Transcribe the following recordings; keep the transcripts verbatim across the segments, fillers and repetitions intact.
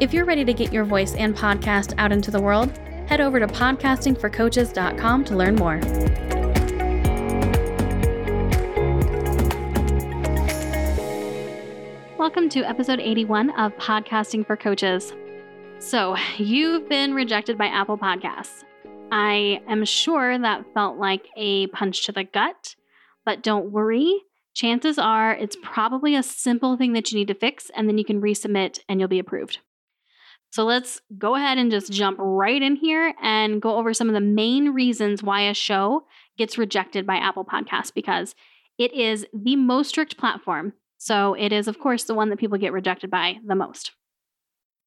If you're ready to get your voice and podcast out into the world, head over to podcasting for coaches dot com to learn more. Welcome to episode eighty-one of Podcasting for Coaches. So, you've been rejected by Apple Podcasts. I am sure that felt like a punch to the gut, but don't worry. Chances are it's probably a simple thing that you need to fix, and then you can resubmit and you'll be approved. So let's go ahead and just jump right in here and go over some of the main reasons why a show gets rejected by Apple Podcasts, because it is the most strict platform. So it is, of course, the one that people get rejected by the most.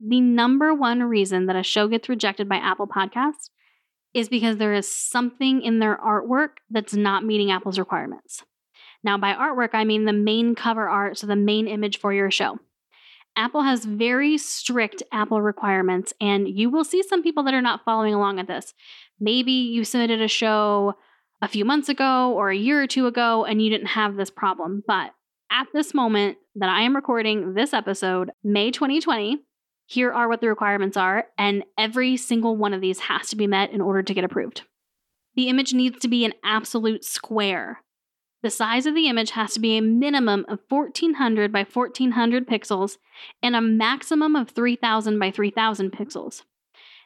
The number one reason that a show gets rejected by Apple Podcasts is because there is something in their artwork that's not meeting Apple's requirements. Now, by artwork, I mean the main cover art, so the main image for your show. Apple has very strict Apple requirements, and you will see some people that are not following along at this. Maybe you submitted a show a few months ago or a year or two ago, and you didn't have this problem. But at this moment that I am recording this episode, May twenty twenty, here are what the requirements are, and every single one of these has to be met in order to get approved. The image needs to be an absolute square. The size of the image has to be a minimum of fourteen hundred by fourteen hundred pixels and a maximum of three thousand by three thousand pixels.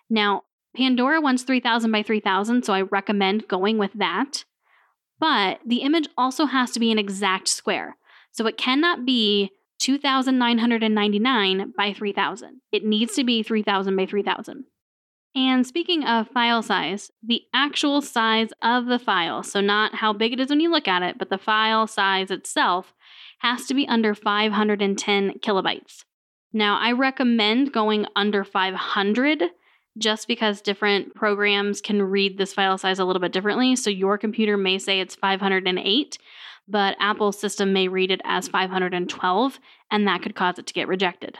Now, Pandora wants three thousand by three thousand, so I recommend going with that. But the image also has to be an exact square. So it cannot be two thousand nine hundred ninety-nine by three thousand. It needs to be three thousand by three thousand. And speaking of file size, the actual size of the file, so not how big it is when you look at it, but the file size itself has to be under five hundred ten kilobytes. Now, I recommend going under five hundred just because different programs can read this file size a little bit differently. So your computer may say it's five hundred eight, but Apple's system may read it as five hundred twelve, and that could cause it to get rejected.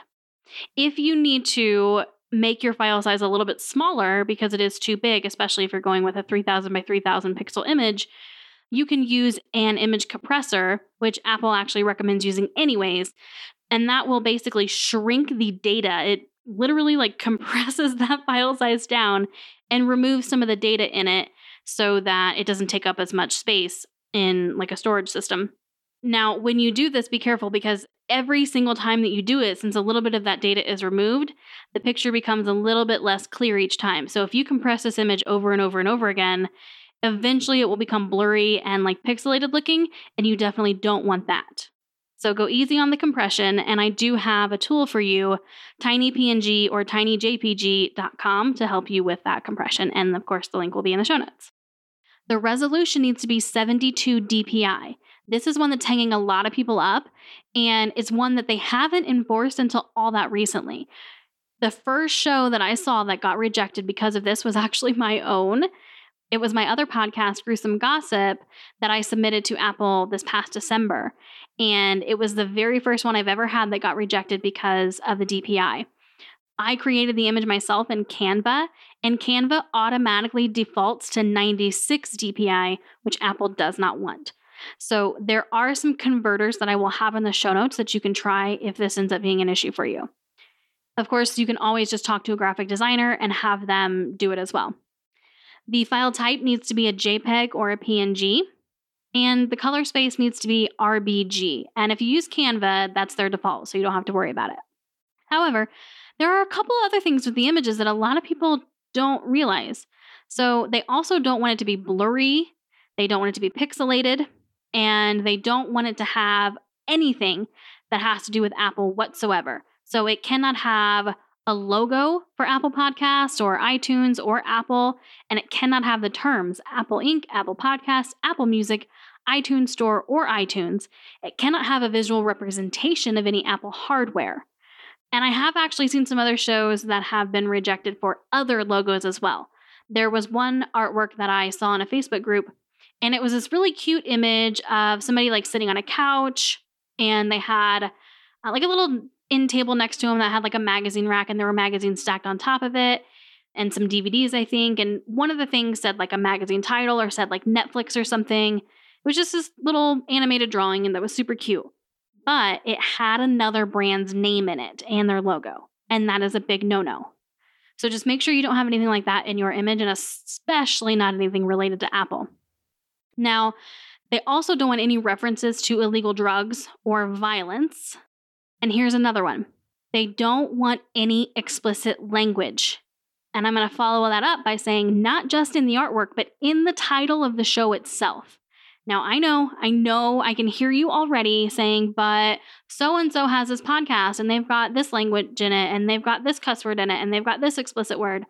If you need to make your file size a little bit smaller because it is too big, especially if you're going with a three thousand by three thousand pixel image, you can use an image compressor, which Apple actually recommends using anyways. And that will basically shrink the data. It literally like compresses that file size down and removes some of the data in it so that it doesn't take up as much space in like a storage system. Now, when you do this, be careful because every single time that you do it, since a little bit of that data is removed, the picture becomes a little bit less clear each time. So if you compress this image over and over and over again, eventually it will become blurry and like pixelated looking, and you definitely don't want that. So go easy on the compression, and I do have a tool for you, tinypng or tiny j p g dot com, to help you with that compression, and of course the link will be in the show notes. The resolution needs to be seventy-two D P I. This is one that's hanging a lot of people up, and it's one that they haven't enforced until all that recently. The first show that I saw that got rejected because of this was actually my own. It was my other podcast, Gruesome Gossip, that I submitted to Apple this past December. And it was the very first one I've ever had that got rejected because of the D P I. I created the image myself in Canva, and Canva automatically defaults to ninety-six D P I, which Apple does not want. So there are some converters that I will have in the show notes that you can try if this ends up being an issue for you. Of course, you can always just talk to a graphic designer and have them do it as well. The file type needs to be a JPEG or a P N G, and the color space needs to be R B G. And if you use Canva, that's their default, so you don't have to worry about it. However, there are a couple other things with the images that a lot of people don't realize. So they also don't want it to be blurry. They don't want it to be pixelated. And they don't want it to have anything that has to do with Apple whatsoever. So it cannot have a logo for Apple Podcasts or iTunes or Apple, and it cannot have the terms Apple Incorporated, Apple Podcasts, Apple Music, iTunes Store, or iTunes. It cannot have a visual representation of any Apple hardware. And I have actually seen some other shows that have been rejected for other logos as well. There was one artwork that I saw in a Facebook group, and it was this really cute image of somebody like sitting on a couch, and they had uh, like a little end table next to them that had like a magazine rack, and there were magazines stacked on top of it and some D V Ds, I think. And one of the things said like a magazine title or said like Netflix or something. It was just this little animated drawing, and that was super cute. But it had another brand's name in it and their logo. And that is a big no-no. So just make sure you don't have anything like that in your image, and especially not anything related to Apple. Now, they also don't want any references to illegal drugs or violence. And here's another one. They don't want any explicit language. And I'm going to follow that up by saying not just in the artwork, but in the title of the show itself. Now, I know, I know I can hear you already saying, but so-and-so has this podcast and they've got this language in it and they've got this cuss word in it and they've got this explicit word.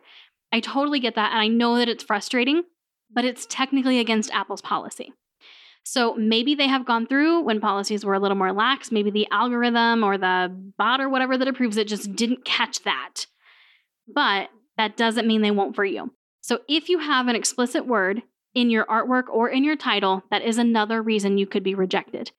I totally get that. And I know that it's frustrating, but it's technically against Apple's policy. So maybe they have gone through when policies were a little more lax. Maybe the algorithm or the bot or whatever that approves it just didn't catch that. But that doesn't mean they won't for you. So if you have an explicit word in your artwork or in your title, that is another reason you could be rejected.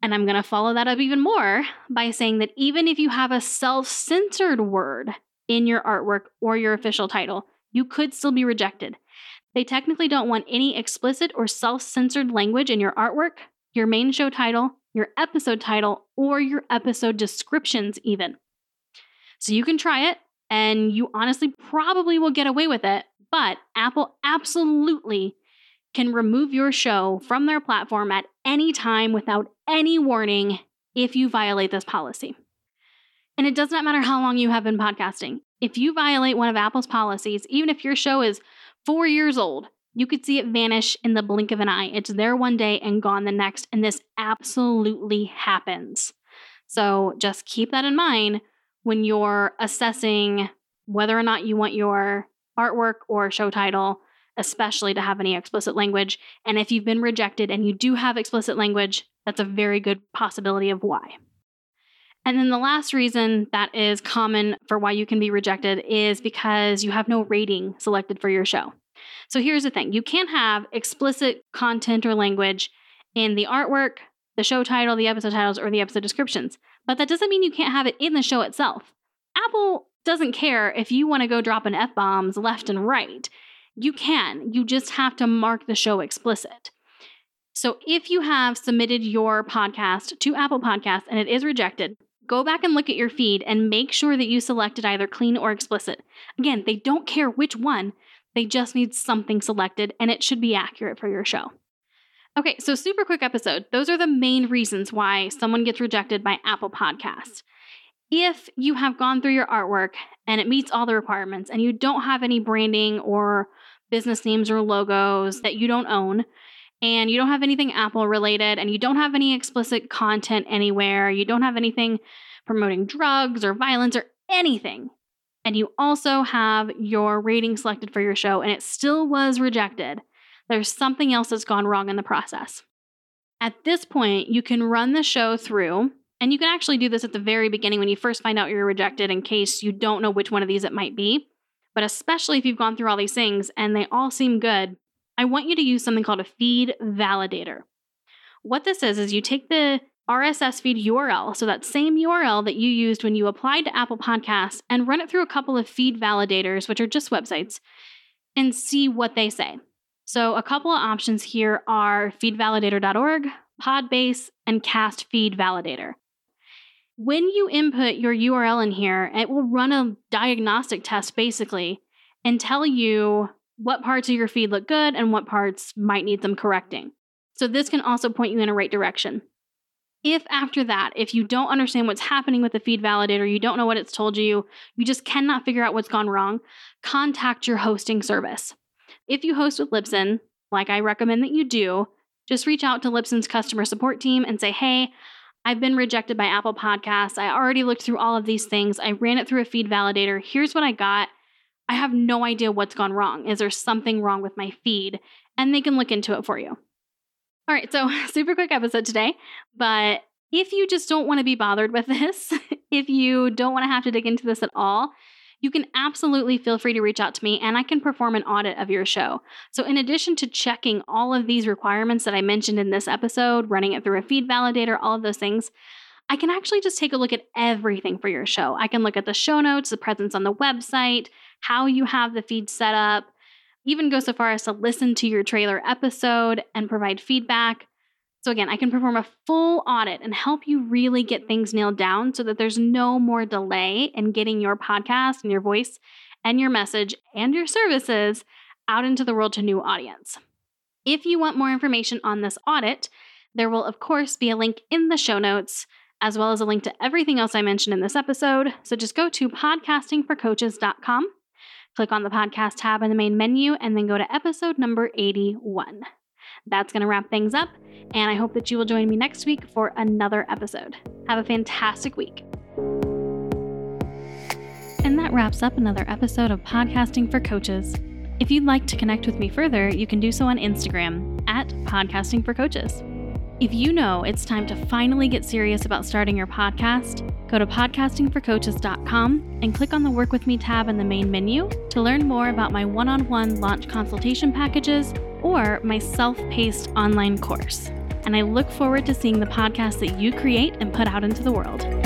And I'm going to follow that up even more by saying that even if you have a self-censored word in your artwork or your official title, you could still be rejected. They technically don't want any explicit or self-censored language in your artwork, your main show title, your episode title, or your episode descriptions even. So you can try it, and you honestly probably will get away with it, but Apple absolutely can remove your show from their platform at any time without any warning if you violate this policy. And it does not matter how long you have been podcasting. If you violate one of Apple's policies, even if your show is four years old, you could see it vanish in the blink of an eye. It's there one day and gone the next, and this absolutely happens. So just keep that in mind when you're assessing whether or not you want your artwork or show title, especially, to have any explicit language. And if you've been rejected and you do have explicit language, that's a very good possibility of why. And then the last reason that is common for why you can be rejected is because you have no rating selected for your show. So here's the thing. You can have explicit content or language in the artwork, the show title, the episode titles, or the episode descriptions, but that doesn't mean you can't have it in the show itself. Apple doesn't care if you want to go dropping F-bombs left and right. You can. You just have to mark the show explicit. So if you have submitted your podcast to Apple Podcasts and it is rejected, go back and look at your feed and make sure that you selected either clean or explicit. Again, they don't care which one. They just need something selected, and it should be accurate for your show. Okay, so super quick episode. Those are the main reasons why someone gets rejected by Apple Podcasts. If you have gone through your artwork and it meets all the requirements and you don't have any branding or business names or logos that you don't own, and you don't have anything Apple related, and you don't have any explicit content anywhere, you don't have anything promoting drugs or violence or anything, and you also have your rating selected for your show and it still was rejected, there's something else that's gone wrong in the process. At this point, you can run the show through. And you can actually do this at the very beginning when you first find out you're rejected, in case you don't know which one of these it might be. But especially if you've gone through all these things and they all seem good, I want you to use something called a feed validator. What this is, is you take the R S S feed U R L, so that same U R L that you used when you applied to Apple Podcasts, and run it through a couple of feed validators, which are just websites, and see what they say. So a couple of options here are feed validator dot org, PodBase, and Cast Feed Validator. When you input your U R L in here, it will run a diagnostic test basically and tell you what parts of your feed look good and what parts might need some correcting. So this can also point you in the right direction. If after that, if you don't understand what's happening with the feed validator, you don't know what it's told you, you just cannot figure out what's gone wrong, contact your hosting service. If you host with Libsyn, like I recommend that you do, just reach out to Libsyn's customer support team and say, hey, I've been rejected by Apple Podcasts. I already looked through all of these things. I ran it through a feed validator. Here's what I got. I have no idea what's gone wrong. Is there something wrong with my feed? And they can look into it for you. All right, so super quick episode today. But if you just don't want to be bothered with this, If you don't want to have to dig into this at all, you can absolutely feel free to reach out to me and I can perform an audit of your show. So in addition to checking all of these requirements that I mentioned in this episode, running it through a feed validator, all of those things, I can actually just take a look at everything for your show. I can look at the show notes, the presence on the website, how you have the feed set up, even go so far as to listen to your trailer episode and provide feedback. So again, I can perform a full audit and help you really get things nailed down so that there's no more delay in getting your podcast and your voice and your message and your services out into the world to new audience. If you want more information on this audit, there will of course be a link in the show notes, as well as a link to everything else I mentioned in this episode. So just go to podcasting for coaches dot com, click on the podcast tab in the main menu, and then go to episode number eighty-one. That's going to wrap things up, and I hope that you will join me next week for another episode. Have a fantastic week. And that wraps up another episode of Podcasting for Coaches. If you'd like to connect with me further, you can do so on Instagram at Podcasting for Coaches. If you know it's time to finally get serious about starting your podcast, go to podcasting for coaches dot com and click on the Work With Me tab in the main menu to learn more about my one-on-one launch consultation packages or my self-paced online course. And I look forward to seeing the podcast that you create and put out into the world.